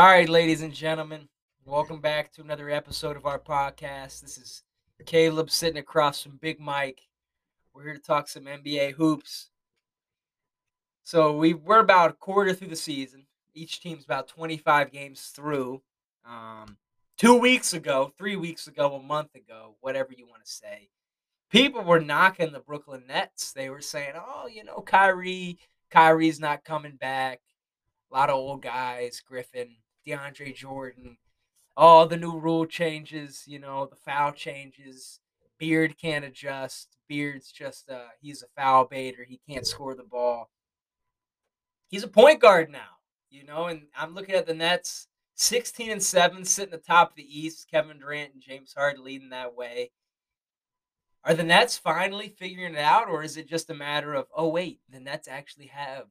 All right, ladies and gentlemen, welcome back to another episode of our podcast. This is Caleb sitting across from Big Mike. We're here to talk some NBA hoops. So we're about a quarter through the season. Each team's about 25 games through. 2 weeks ago, 3 weeks ago, a month ago, whatever you want to say, people were knocking the Brooklyn Nets. They were saying, oh, you know, Kyrie's not coming back. A lot of old guys, Griffin, DeAndre Jordan, all the new rule changes, you know, the foul changes. Beard can't adjust. Beard's just, he's a foul baiter. He can't score the ball. He's a point guard now, you know, and I'm looking at the Nets, 16-7, sitting atop the East. Kevin Durant and James Harden leading that way. Are the Nets finally figuring it out, or is it just a matter of, oh, wait, the Nets actually have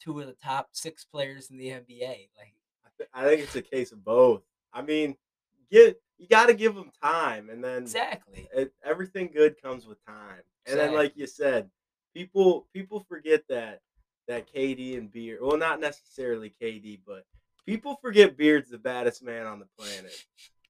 two of the top six players in the NBA? Like, I think it's a case of both. I mean, you got to give them time, and then exactly everything good comes with time. And exactly. Then, like you said, people forget that KD and Beard. Well, not necessarily KD, but people forget Beard's the baddest man on the planet.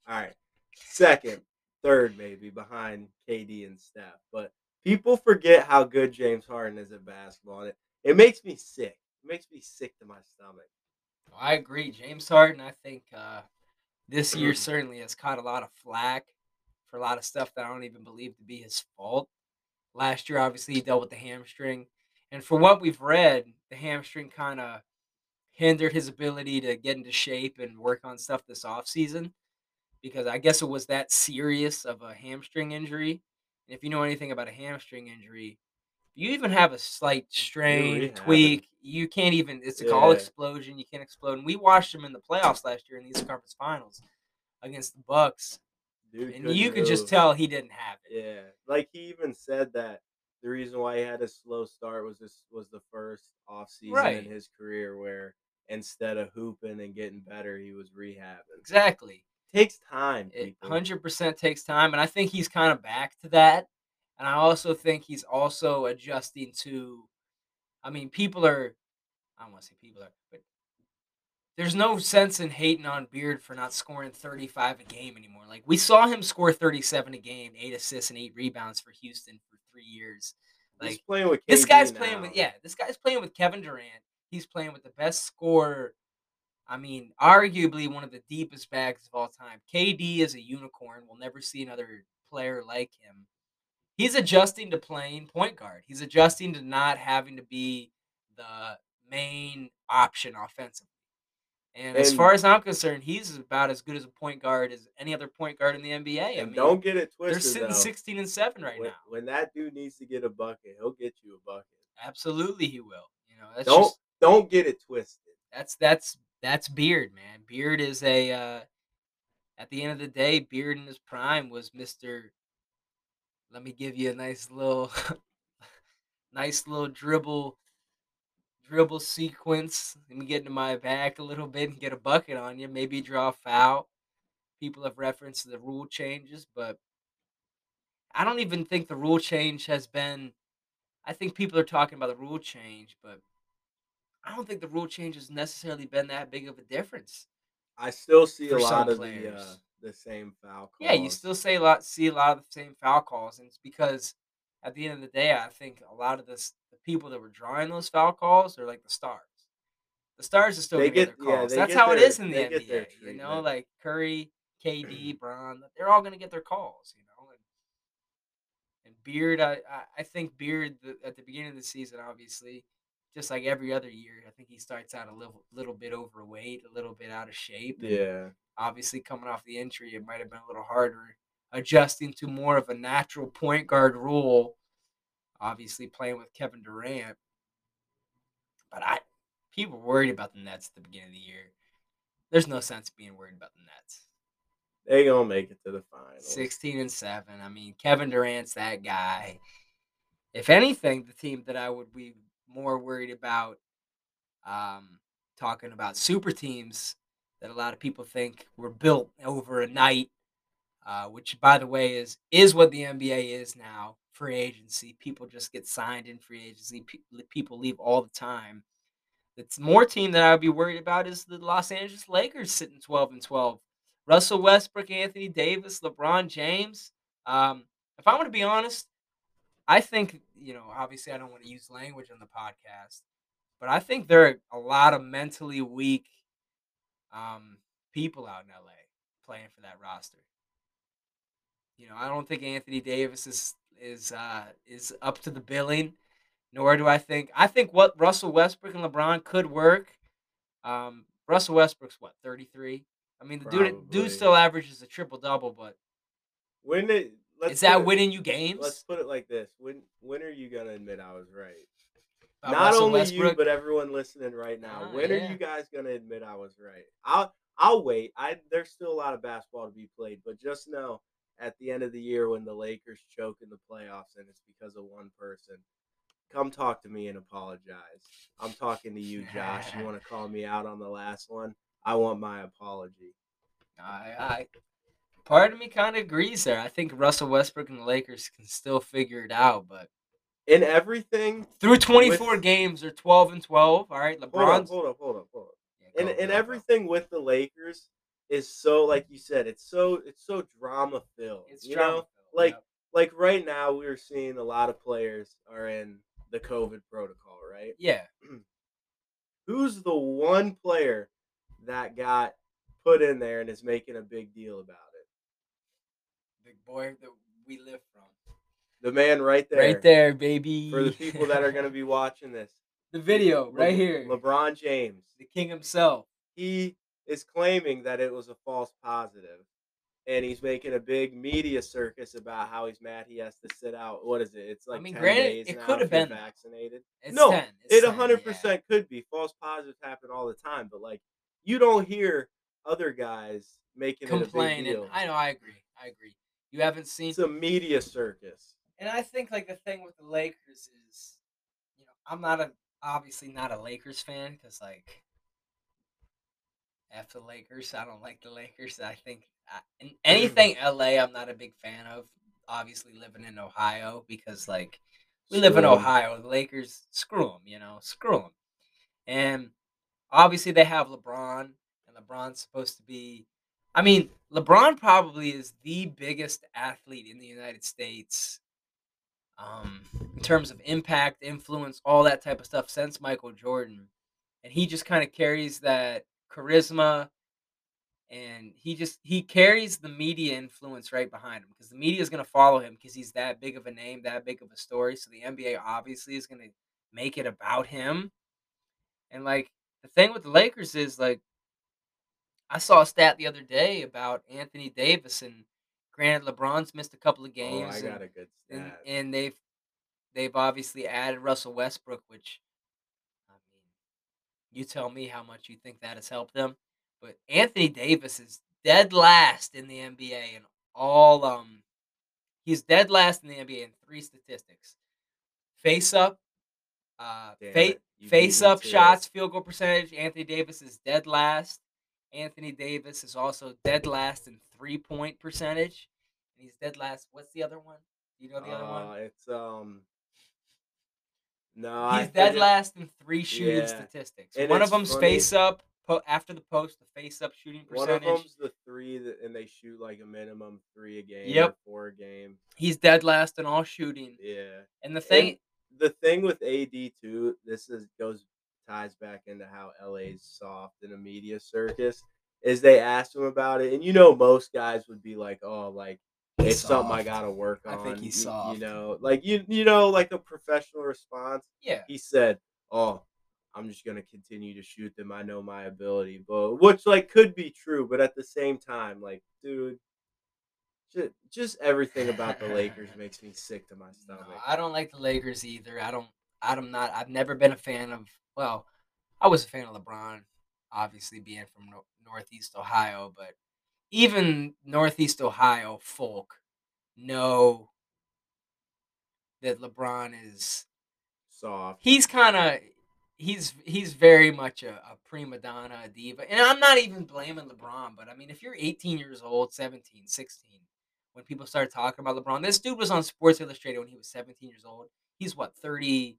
All right, second, third maybe behind KD and Steph, but people forget how good James Harden is at basketball, and it makes me sick. It makes me sick to my stomach. Well, I agree. James Harden, I think this year certainly has caught a lot of flack for a lot of stuff that I don't even believe to be his fault. Last year, obviously, he dealt with the hamstring. And from what we've read, the hamstring kind of hindered his ability to get into shape and work on stuff this offseason, because I guess it was that serious of a hamstring injury. And if you know anything about a hamstring injury, you even have a slight strain, tweak, you can't even, it's a all explosion, you can't explode. And we watched him in the playoffs last year in the East Conference Finals against the Bucks. Dude, and you could just tell he didn't have it. Yeah, like he even said that the reason why he had a slow start was the first offseason in his career where instead of hooping and getting better, he was rehabbing. Exactly. It takes time. It 100% takes time, and I think he's kind of back to that. And I also think he's also adjusting to, I mean, but there's no sense in hating on Beard for not scoring 35 a game anymore. Like, we saw him score 37 a game, 8 assists and 8 rebounds for Houston for 3 years. Like, he's playing with KD this guy's playing with Kevin Durant. He's playing with the best scorer. I mean, arguably one of the deepest bags of all time. KD is a unicorn. We'll never see another player like him. He's adjusting to playing point guard. He's adjusting to not having to be the main option offensively. And as far as I'm concerned, he's about as good as a point guard as any other point guard in the NBA. And I mean, don't get it twisted. They're sitting 16-7 now. When that dude needs to get a bucket, he'll get you a bucket. Absolutely, he will. You know, don't get it twisted. That's Beard, man. Beard is a at the end of the day, Beard in his prime was Mr. Let me give you a nice little dribble sequence. Let me get into my back a little bit and get a bucket on you. Maybe draw a foul. People have referenced the rule changes, but I don't even think the rule change has been – I think people are talking about the rule change, but I don't think the rule change has necessarily been that big of a difference. I still see a lot of players. The same foul calls. Yeah, you still see a lot of the same foul calls, and it's because at the end of the day, I think a lot of the people that were drawing those foul calls are like the stars. The stars are still going to get their calls. That's how it is in the NBA. You know, like Curry, KD, Bron, they're all going to get their calls, you know. And Beard, I think Beard at the beginning of the season, obviously, just like every other year, I think he starts out a little bit overweight, a little bit out of shape. Yeah. Obviously, coming off the injury, it might have been a little harder adjusting to more of a natural point guard role. Obviously, playing with Kevin Durant, but people were worried about the Nets at the beginning of the year. There's no sense being worried about the Nets. They gonna make it to the finals. 16-7. I mean, Kevin Durant's that guy. If anything, the team that I would be more worried about, talking about super teams that a lot of people think were built over a night, which, by the way, is what the NBA is now, free agency. People just get signed in free agency. People leave all the time. The more team that I would be worried about is the Los Angeles Lakers sitting 12-12. Russell Westbrook, Anthony Davis, LeBron James. If I want to be honest, I think, you know, obviously I don't want to use language on the podcast, but I think there are a lot of mentally weak people out in LA playing for that roster. You know, I don't think Anthony Davis is up to the billing, nor do I think what Russell Westbrook and LeBron could work. Russell Westbrook's what, 33? I mean, the dude still averages a triple-double, but is that winning you games? Let's put it like this. When are you going to admit I was right? Not only you, but everyone listening right now. When are you guys going to admit I was right? I'll wait. There's still a lot of basketball to be played, but just know at the end of the year when the Lakers choke in the playoffs and it's because of one person, come talk to me and apologize. I'm talking to you, Josh. You want to call me out on the last one? I want my apology. Part of me kind of agrees there. I think Russell Westbrook and the Lakers can still figure it out, but in everything through 24 games, they're 12-12. All right, LeBron. Hold up. Yeah, and everything with the Lakers is so, like you said, it's so drama filled. It's drama-filled, like right now we're seeing a lot of players are in the COVID protocol, right? Yeah. Who's the one player that got put in there and is making a big deal about it? Big boy that we live from. The man right there. Right there, baby. For the people that are going to be watching this. The video right here. LeBron James. The king himself. He is claiming that it was a false positive. And he's making a big media circus about how he's mad he has to sit out. What is it? It's like 10 days now. It could have been vaccinated. No, it 100% could be. False positives happen all the time. But, like, you don't hear other guys making it a big deal. I know. I agree. You haven't seen. It's a media circus. And I think, like, the thing with the Lakers is, you know, I'm obviously not a Lakers fan because, like, F the Lakers. I don't like the Lakers. I think anything LA I'm not a big fan of, obviously living in Ohio because, like, we live in Ohio. The Lakers, screw them, you know, screw them. And obviously they have LeBron, and LeBron's supposed to be – I mean, LeBron probably is the biggest athlete in the United States in terms of impact, influence, all that type of stuff since Michael Jordan. And he just kind of carries that charisma, and he carries the media influence right behind him because the media is going to follow him because he's that big of a name, that big of a story. So the NBA obviously is going to make it about him. And, like, the thing with the Lakers is, like, I saw a stat the other day about Anthony Davis, and granted LeBron's missed a couple of games. I got a good stat. And they've obviously added Russell Westbrook, which, I mean, you tell me how much you think that has helped them. But Anthony Davis is dead last in the NBA in all he's dead last in the NBA in three statistics. Face-up shots, field goal percentage, Anthony Davis is dead last. Anthony Davis is also dead last in three-point percentage. And he's dead last. What's the other one? You know the other one? It's no. He's dead last in three shooting statistics. And one of them's face-up after the post, the face-up shooting percentage. One of them's the three, and they shoot like a minimum three a game, or four a game. He's dead last in all shooting. Yeah. And the thing. The thing with AD too, ties back into how LA's soft in a media circus, is they asked him about it, and you know most guys would be like, "Oh, like it's something I gotta work on." I think he's soft. You know, like you know, like a professional response. Yeah. He said, "Oh, I'm just gonna continue to shoot them. I know my ability," but which like could be true, but at the same time, like, dude. Just everything about the Lakers makes me sick to my stomach. No, I don't like the Lakers either. I've never been a fan of. Well, I was a fan of LeBron, obviously being from Northeast Ohio, but even Northeast Ohio folk know that LeBron is soft. He's kind of he's very much a prima donna, a diva, and I'm not even blaming LeBron. But I mean, if you're 18 years old, 17, 16. When people started talking about LeBron, this dude was on Sports Illustrated when he was 17 years old. He's, what, 35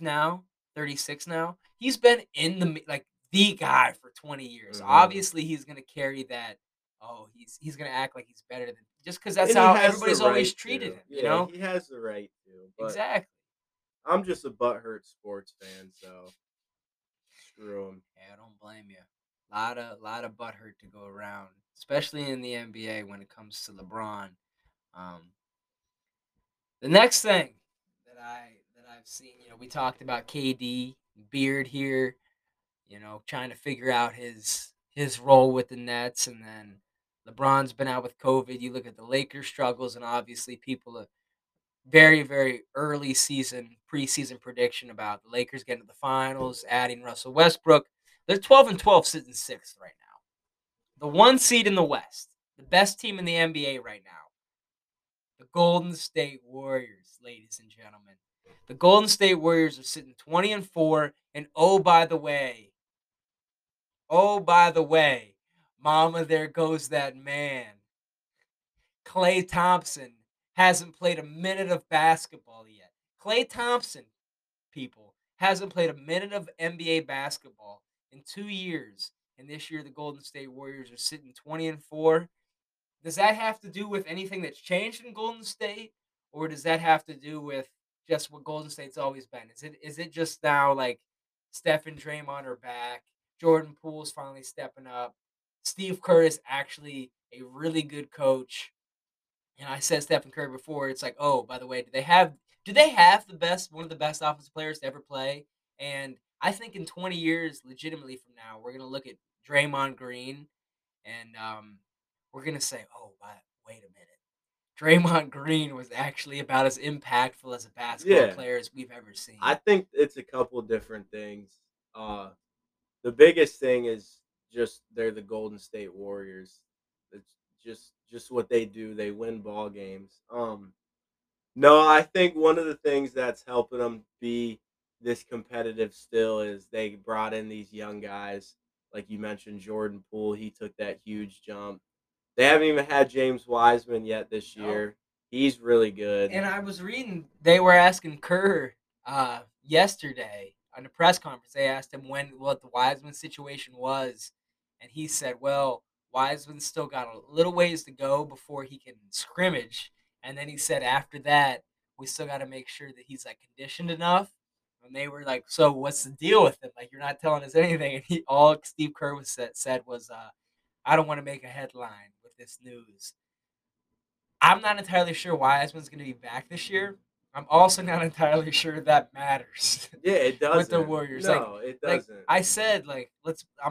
now? 36 now. He's been in the the guy for 20 years. Mm-hmm. Obviously, he's gonna carry that. Oh, he's gonna act like he's better than just because that's how everybody's always treated him. You know, he has the right to. Exactly. I'm just a butthurt sports fan, so screw him. Yeah, I don't blame you. A lot of butthurt to go around, especially in the NBA when it comes to LeBron. The next thing that I've seen, you know, we talked about KD Beard here, you know, trying to figure out his role with the Nets, and then LeBron's been out with COVID. You look at the Lakers struggles, and obviously people are very, very early season, preseason prediction about the Lakers getting to the finals, adding Russell Westbrook. They're 12-12 sitting sixth right now. The one seed in the West, the best team in the NBA right now, the Golden State Warriors, ladies and gentlemen. The Golden State Warriors are sitting 20-4, and oh, by the way, mama, there goes that man. Klay Thompson hasn't played a minute of basketball yet. Klay Thompson, people, hasn't played a minute of NBA basketball in 2 years. And this year, the Golden State Warriors are sitting 20-4. Does that have to do with anything that's changed in Golden State, or does that have to do with just what Golden State's always been? Is it just now like Steph and Draymond are back, Jordan Poole's finally stepping up, Steve Kerr is actually a really good coach, and I said Stephen Curry before. It's like, oh, by the way, do they have one of the best offensive players to ever play? And I think in 20 years, legitimately from now, we're gonna look at Draymond Green, and we're going to say, oh, wait a minute. Draymond Green was actually about as impactful as a basketball player as we've ever seen. I think it's a couple different things. The biggest thing is just they're the Golden State Warriors. It's just what they do. They win ball games. No, I think one of the things that's helping them be this competitive still is they brought in these young guys. Like you mentioned, Jordan Poole, he took that huge jump. They haven't even had James Wiseman yet this year. He's really good. And I was reading, they were asking Kerr yesterday on the press conference. They asked him what the Wiseman situation was. And he said, well, Wiseman's still got a little ways to go before he can scrimmage. And then he said, after that, we still got to make sure that he's like conditioned enough. And they were like, so what's the deal with him? Like, you're not telling us anything. And all Steve Kerr was said was, I don't want to make a headline with this news. I'm not entirely sure Wiseman's going to be back this year. I'm also not entirely sure that matters. Yeah, it doesn't. With the Warriors. No, it doesn't. I'm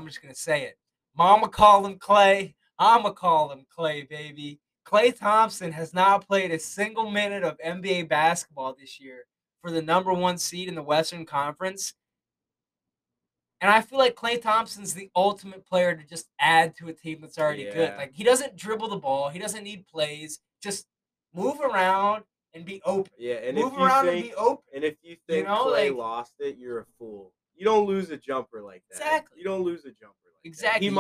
just going to say it. Mama call him Klay. I'ma call him Klay, baby. Klay Thompson has not played a single minute of NBA basketball this year for the number one seed in the Western Conference. And I feel like Klay Thompson's the ultimate player to just add to a team that's already good. Like, he doesn't dribble the ball. He doesn't need plays. Just move around and be open. Yeah, and And if you think Klay lost it, you're a fool. You don't lose a jumper like that. Exactly. You don't lose a jumper like that. Exactly.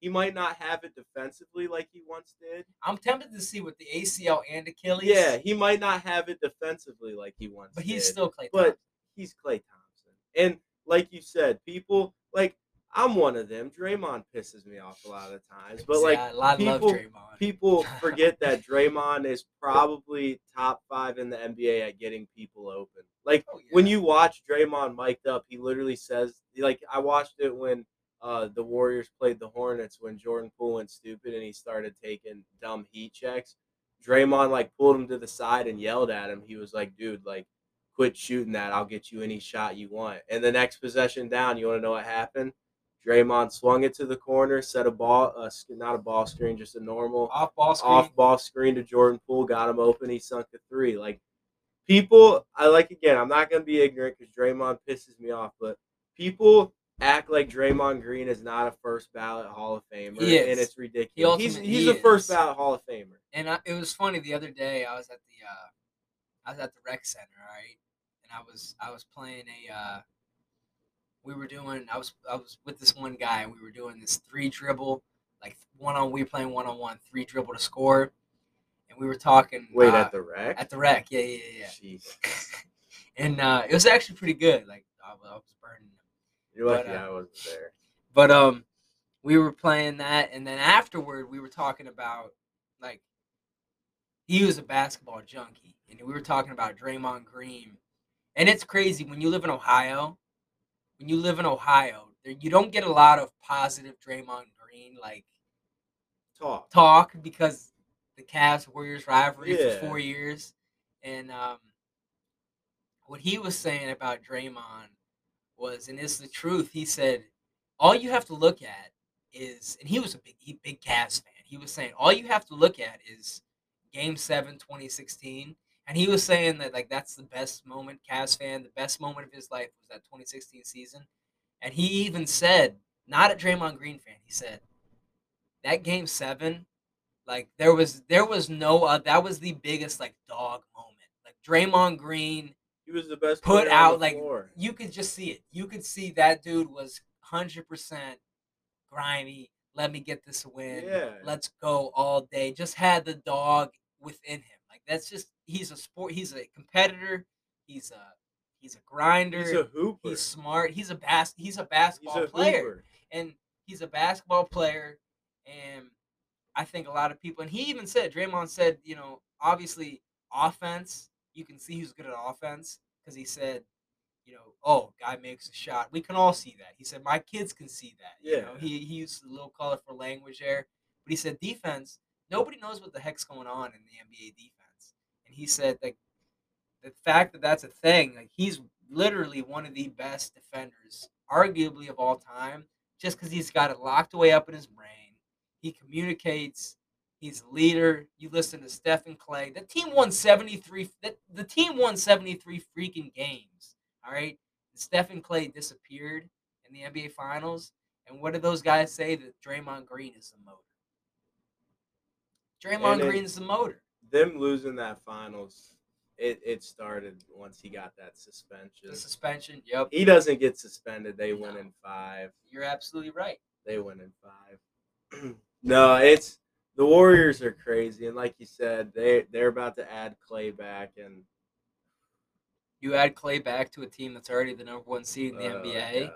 He might not have it defensively like he once did. I'm tempted to see with the ACL and Achilles. Yeah, he might not have it defensively like he once did. But he's still Klay Thompson. But he's Klay Thompson. And like you said, people, like, I'm one of them. Draymond pisses me off a lot of times. But, like, people forget that Draymond is probably top five in the NBA at getting people open. Like, when you watch Draymond mic'd up, he literally says, like, I watched it when the Warriors played the Hornets when Jordan Poole went stupid and he started taking dumb heat checks. Draymond, like, pulled him to the side and yelled at him. He was like, dude, like, quit shooting that. I'll get you any shot you want. And the next possession down, you want to know what happened? Draymond swung it to the corner, set not a ball screen, just a normal off-ball screen to Jordan Poole, got him open. He sunk a three. Like, people, I'm not going to be ignorant because Draymond pisses me off, but people act like Draymond Green is not a first ballot Hall of Famer, and it's ridiculous. He's a first ballot Hall of Famer. And it was funny the other day. I was at the rec center, all right, and I was playing I was with this one guy, and we were doing this three dribble, like we were playing one on one, three dribble to score, and we were talking. Wait, at the rec? At the rec, yeah. Jeez. And it was actually pretty good. Like I was burning them. You're lucky I wasn't there. But we were playing that, and then afterward we were talking about, like, he was a basketball junkie, and we were talking about Draymond Green. And it's crazy when you live in Ohio. When you live in Ohio, you don't get a lot of positive Draymond Green like talk because the Cavs-Warriors rivalry for 4 years. And what he was saying about Draymond was, and it's the truth, he said, all you have to look at is, and he was a big Cavs fan. He was saying, all you have to look at is Game 7, 2016. And he was saying that, like, that's the best moment, Cavs fan, the best moment of his life was that 2016 season. And he even said, not a Draymond Green fan, he said, that Game 7, like, there was no that was the biggest, like, dog moment. Like, Draymond Green, he was the best put out, like, floor. You could just see it. You could see that dude was 100% grimy, let me get this win, let's go all day. Just had the dog within him. Like, that's just, he's a competitor, he's a grinder, he's a hooper, he's smart, he's a basketball player. And he's a basketball player. And I think a lot of people, and he even said, Draymond said, you know, obviously offense, you can see who's good at offense because he said, you know, oh, guy makes a shot. We can all see that. He said, my kids can see that. Yeah. You know, he used a little colorful language there. But he said, defense, nobody knows what the heck's going on in the NBA defense. And he said, like, the fact that that's a thing, like, he's literally one of the best defenders, arguably of all time, just because he's got it locked away up in his brain. He communicates. He's a leader. You listen to Steph and Klay. The team won 73. The team won 73 freaking games. All right. Steph and Klay disappeared in the NBA Finals. And what did those guys say? That Draymond Green is the motor. Draymond Green is the motor. Them losing that Finals, it started once he got that suspension. The suspension. Yep. He doesn't get suspended. They win in five. You're absolutely right. They win in five. No, it's the Warriors are crazy, and like you said, they're about to add Klay back, and you add Klay back to a team that's already the number one seed in the NBA. God.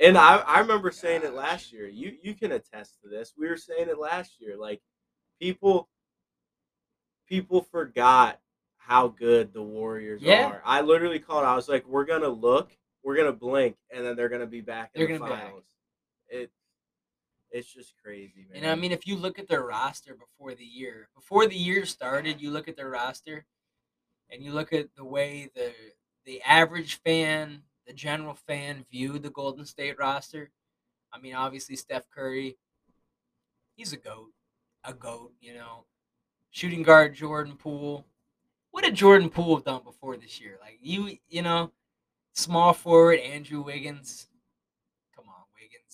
And I remember saying it last year. You can attest to this. We were saying it last year. Like, people forgot how good the Warriors are. I literally called. I was like, we're gonna look, we're gonna blink, and then they're gonna be back in the Finals. It's just crazy, man. And, I mean, if you look at their roster before the year started, you look at their roster and you look at the way the average fan, the general fan viewed the Golden State roster. I mean, obviously, Steph Curry, he's a GOAT, you know. Shooting guard Jordan Poole. What had Jordan Poole done before this year? Like, you know, small forward Andrew Wiggins.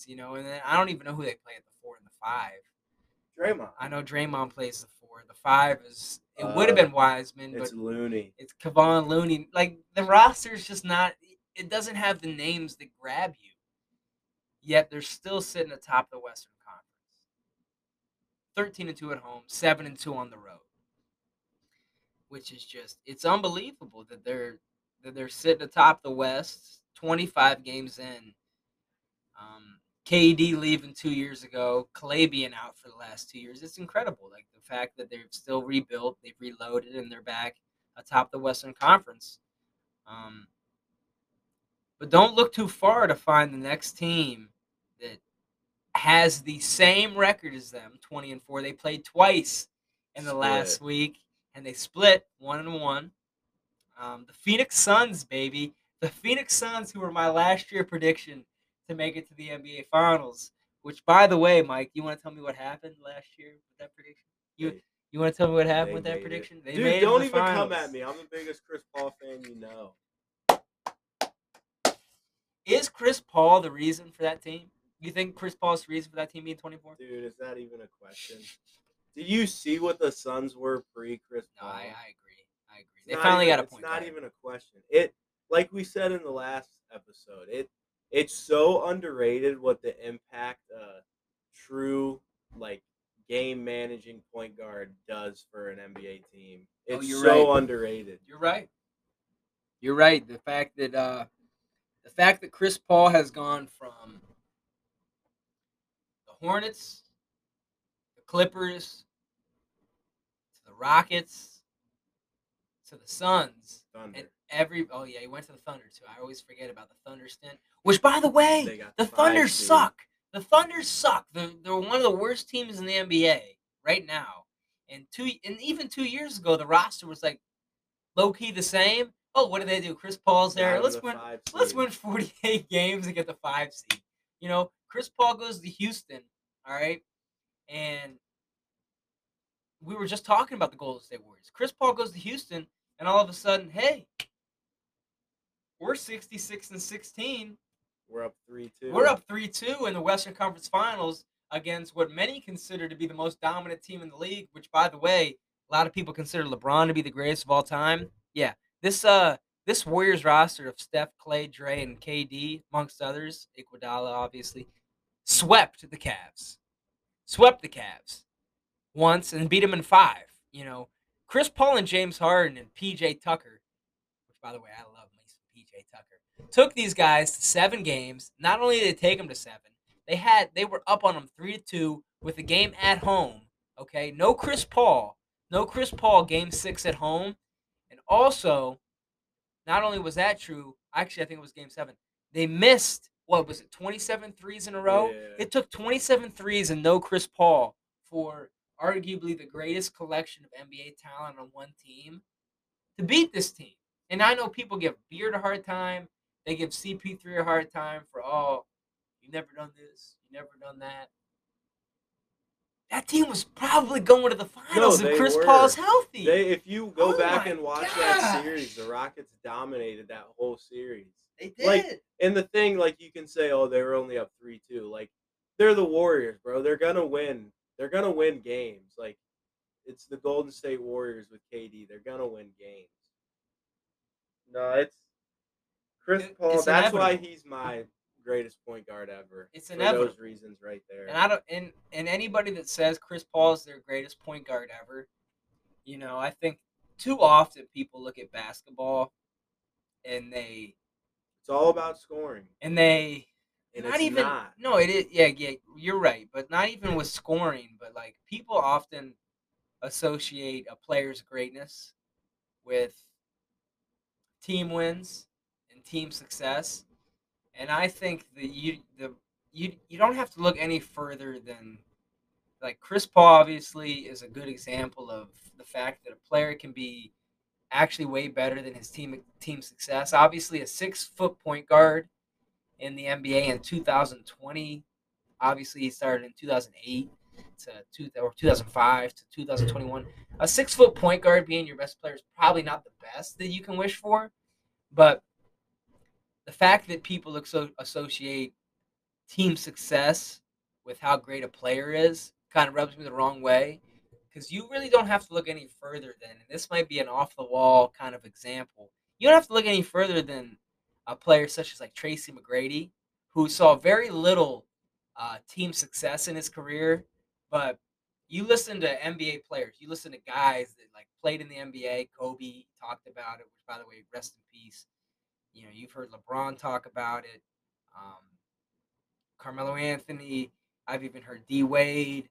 You know, and then I don't even know who they play at the 4 and the 5. Draymond. I know Draymond plays the 4. The 5 is – it would have been Wiseman. It's Looney. It's Kevon Looney. Like, the roster is just not – it doesn't have the names that grab you. Yet they're still sitting atop the Western Conference. 13-2 at home, 7-2 on the road. Which is just – it's unbelievable that they're sitting atop the West 25 games in. KD leaving 2 years ago, Klay being out for the last 2 years. It's incredible, like, the fact that they've still rebuilt, they've reloaded, and they're back atop the Western Conference. But don't look too far to find the next team that has the same record as them, 20-4. They played twice in the last week, and they split 1-1. The Phoenix Suns, baby. The Phoenix Suns, who were my last year prediction to make it to the NBA Finals, which, by the way, Mike, you want to tell me what happened last year with that prediction? You want to tell me what happened with that prediction? They made it. Dude, don't even come at me. I'm the biggest Chris Paul fan you know. Is Chris Paul the reason for that team? You think Chris Paul's the reason for that team being 24? Dude, is that even a question? Do you see what the Suns were pre-Chris Paul? No, I agree. They finally got a point. It's not even a question. It, like we said in the last episode, it's so underrated what the impact a true, like, game-managing point guard does for an NBA team. It's so underrated. You're right. The fact that The fact that Chris Paul has gone from the Hornets, the Clippers, to the Rockets, to the Suns. Thunder. And he went to the Thunder, too. I always forget about the Thunder stint. Which, by the way, the Thunder suck. The Thunder suck. They're one of the worst teams in the NBA right now. And even 2 years ago, the roster was like low-key the same. Oh, what do they do? Chris Paul's there. Let's win 48 games and get the 5 seed. You know, Chris Paul goes to Houston, all right? And we were just talking about the Golden State Warriors. Chris Paul goes to Houston, and all of a sudden, hey, we're 66-16. We're up 3-2. We're up 3-2 in the Western Conference Finals against what many consider to be the most dominant team in the league, which, by the way, a lot of people consider LeBron to be the greatest of all time. Yeah. This Warriors roster of Steph, Klay, Dre, and KD, amongst others, Iguodala obviously, swept the Cavs. Once and beat them in 5. You know, Chris Paul and James Harden and PJ Tucker, which by the way, I love me some PJ Tucker, took these guys to 7 games. Not only did they take them to 7, they were up on them 3-2 with a game at home. Okay, no Chris Paul, game 6 at home. And also, not only was that true, actually I think it was game 7. They missed, 27 threes in a row? Yeah. It took 27 threes and no Chris Paul for arguably the greatest collection of NBA talent on one team to beat this team. And I know people give Beard a hard time. They give CP3 a hard time for, you've never done this, you've never done that. That team was probably going to the finals if Chris Paul's healthy. If you go back and watch that series, the Rockets dominated that whole series. They did. And the thing, you can say, they were only up 3-2. They're the Warriors, bro. They're going to win. They're going to win games. It's the Golden State Warriors with KD. They're going to win games. No, it's Chris Paul. It's that's inevitable. Why he's my greatest point guard ever. It's inevitable. For those reasons right there. And anybody that says Chris Paul is their greatest point guard ever, I think too often people look at basketball and it's all about scoring. You're right, but not even with scoring, but people often associate a player's greatness with team wins and team success. And I think that you don't have to look any further than Chris Paul obviously is a good example of the fact that a player can be actually way better than his team success. Obviously, a 6-foot point guard in the NBA in 2020. Obviously, he started in 2008 or 2005 to 2021. A 6-foot point guard being your best player is probably not the best that you can wish for, but the fact that people associate team success with how great a player is kind of rubs me the wrong way, because you really don't have to look any further than, and this might be an off-the-wall kind of example, you don't have to look any further than a player such as Tracy McGrady, who saw very little team success in his career, but you listen to NBA players, you listen to guys that played in the NBA, Kobe talked about it, which by the way, rest in peace. You've heard LeBron talk about it, Carmelo Anthony. I've even heard D Wade,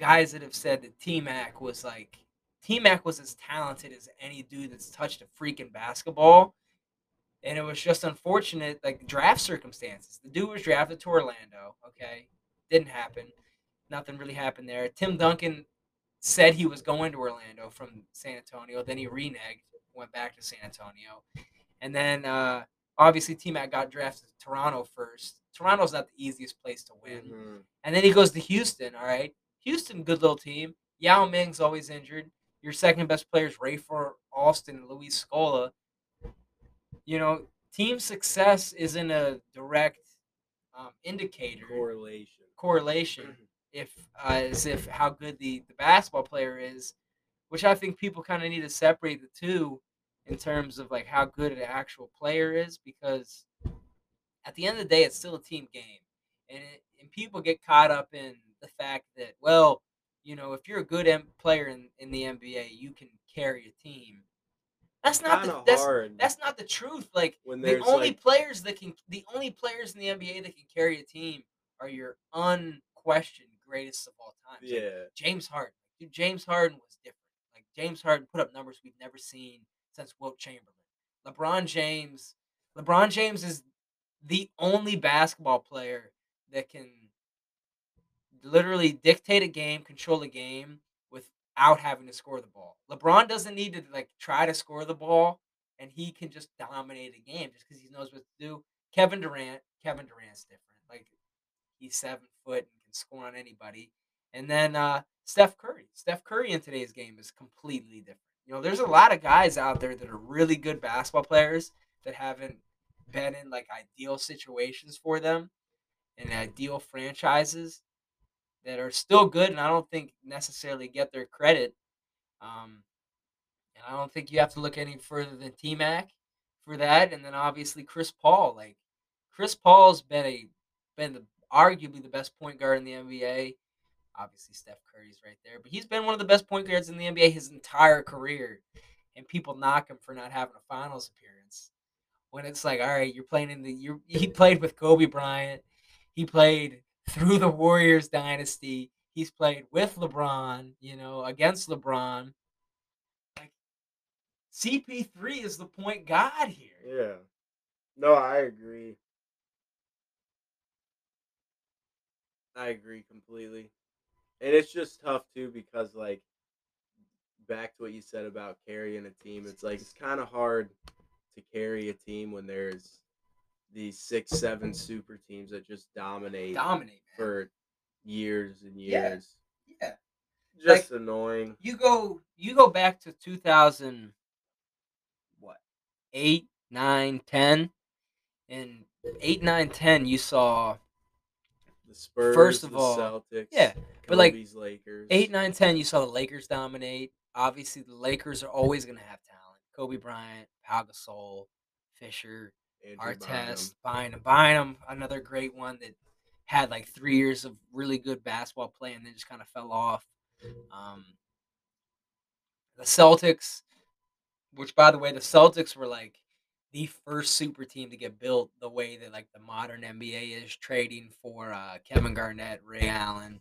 guys that have said that T-Mac was as talented as any dude that's touched a freaking basketball, and it was just unfortunate, draft circumstances. The dude was drafted to Orlando. Okay, didn't happen. Nothing really happened there. Tim Duncan said he was going to Orlando from San Antonio. Then he reneged, went back to San Antonio. And then, obviously, T-Mac got drafted to Toronto first. Toronto's not the easiest place to win. Mm-hmm. And then he goes to Houston, all right? Houston, good little team. Yao Ming's always injured. Your second-best players, Rafer Alston and Luis Scola. Team success isn't a direct indicator. Correlation. Mm-hmm. As if how good the basketball player is, which I think people kind of need to separate the two, in terms of how good an actual player is, because at the end of the day, it's still a team game. And people get caught up in the fact that, if you're a good player in the NBA, you can carry a team. That's not the truth. Like when the only players in the NBA that can carry a team are your unquestioned greatest of all time. Yeah. Like James Harden. Dude, James Harden was different. Like James Harden put up numbers we've never seen since Wilt Chamberlain. LeBron James is the only basketball player that can literally dictate a game, control a game without having to score the ball. LeBron doesn't need to try to score the ball, and he can just dominate a game just because he knows what to do. Kevin Durant's different. Like he's 7 foot and can score on anybody. And then Steph Curry in today's game is completely different. You know, there's a lot of guys out there that are really good basketball players that haven't been in ideal situations for them and ideal franchises that are still good, and I don't think necessarily get their credit. And I don't think you have to look any further than T-Mac for that. And then obviously Chris Paul. Like Chris Paul's arguably the best point guard in the NBA. Obviously Steph Curry's right there, but he's been one of the best point guards in the NBA his entire career. And people knock him for not having a finals appearance. When it's all right, you're playing he played with Kobe Bryant. He played through the Warriors dynasty. He's played with LeBron, against LeBron. Like CP3 is the point guard here. Yeah. No, I agree completely. And it's just tough too because back to what you said about carrying a team, it's kind of hard to carry a team when there's these 6-7 super teams that just dominate for years and years. Yeah. Just annoying. You go back to 2000 what? 8, 9, 10. And 8, 9, 10 you saw the Spurs, first of all, Celtics. Yeah. But Lakers. 8, 9, 10 you saw the Lakers dominate. Obviously the Lakers are always going to have talent. Kobe Bryant, Pau Gasol, Fisher, Artest, Bynum, another great one that had 3 years of really good basketball play and then just kind of fell off. The Celtics, which by the way, the Celtics were the first super team to get built the way that the modern NBA is, trading for Kevin Garnett, Ray Allen.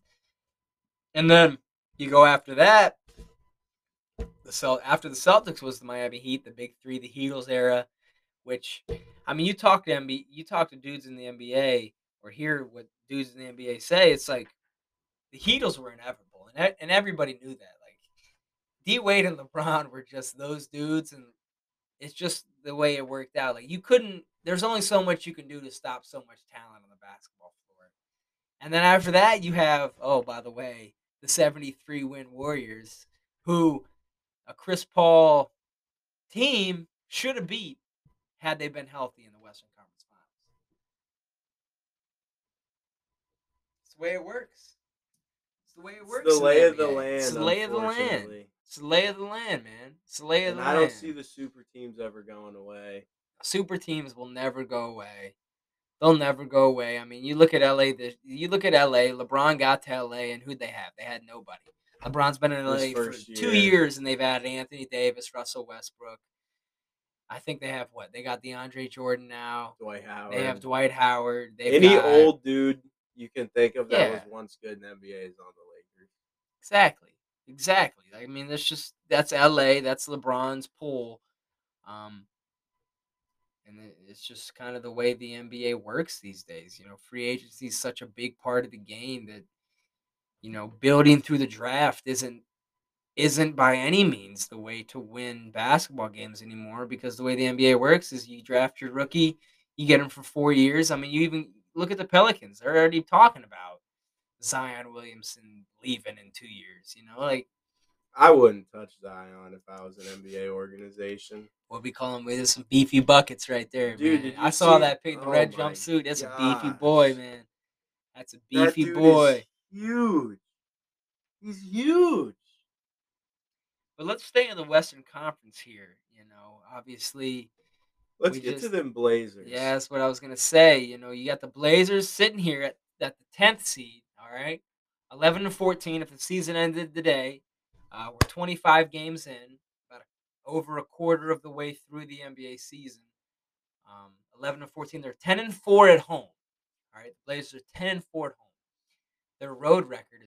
And then you go after that, after the Celtics was the Miami Heat, the Big Three, the Heatles era. Which, I mean, you talk to dudes in the NBA or hear what dudes in the NBA say. It's the Heatles were inevitable, and everybody knew that. D Wade and LeBron were just those dudes, and it's just the way it worked out. There's only so much you can do to stop so much talent on the basketball floor. And then after that, you have by the way, the 73 win Warriors, who a Chris Paul team should have beat, had they been healthy in the Western Conference Finals. It's the way it works. It's the way it works. It's the lay of the land. It's the lay of the land. It's the lay of the land, man. It's the lay of the land. I don't see the super teams ever going away. Super teams will never go away. They'll never go away. I mean, you look at LA. LeBron got to LA, and who'd they have? They had nobody. LeBron's been in LA for 2 years, and they've added Anthony Davis, Russell Westbrook. I think they have what? They got DeAndre Jordan now. Dwight Howard. They have Dwight Howard. Old dude you can think of that was once good in the NBA is on the Lakers. Exactly. I mean, that's LA. That's LeBron's pool. And it's just kind of the way the NBA works these days. Free agency is such a big part of the game that, building through the draft isn't by any means the way to win basketball games anymore, because the way the NBA works is you draft your rookie, you get him for 4 years. I mean, you even look at the Pelicans. They're already talking about Zion Williamson leaving in 2 years. I wouldn't touch Zion if I was an NBA organization. What we call him, there's some beefy buckets right there, dude, man. I saw that pick, the red jumpsuit. That's a beefy boy, man. That's a beefy boy. Huge. He's huge. But let's stay in the Western Conference here. Obviously, let's get to them Blazers. Yeah, that's what I was gonna say. You got the Blazers sitting here at the 10th seed. All right, 11-14. If the season ended today, we're 25 games in, about over a quarter of the way through the NBA season. 11-14. They're 10-4 at home. All right, the Blazers are 10-4 at home. Their road record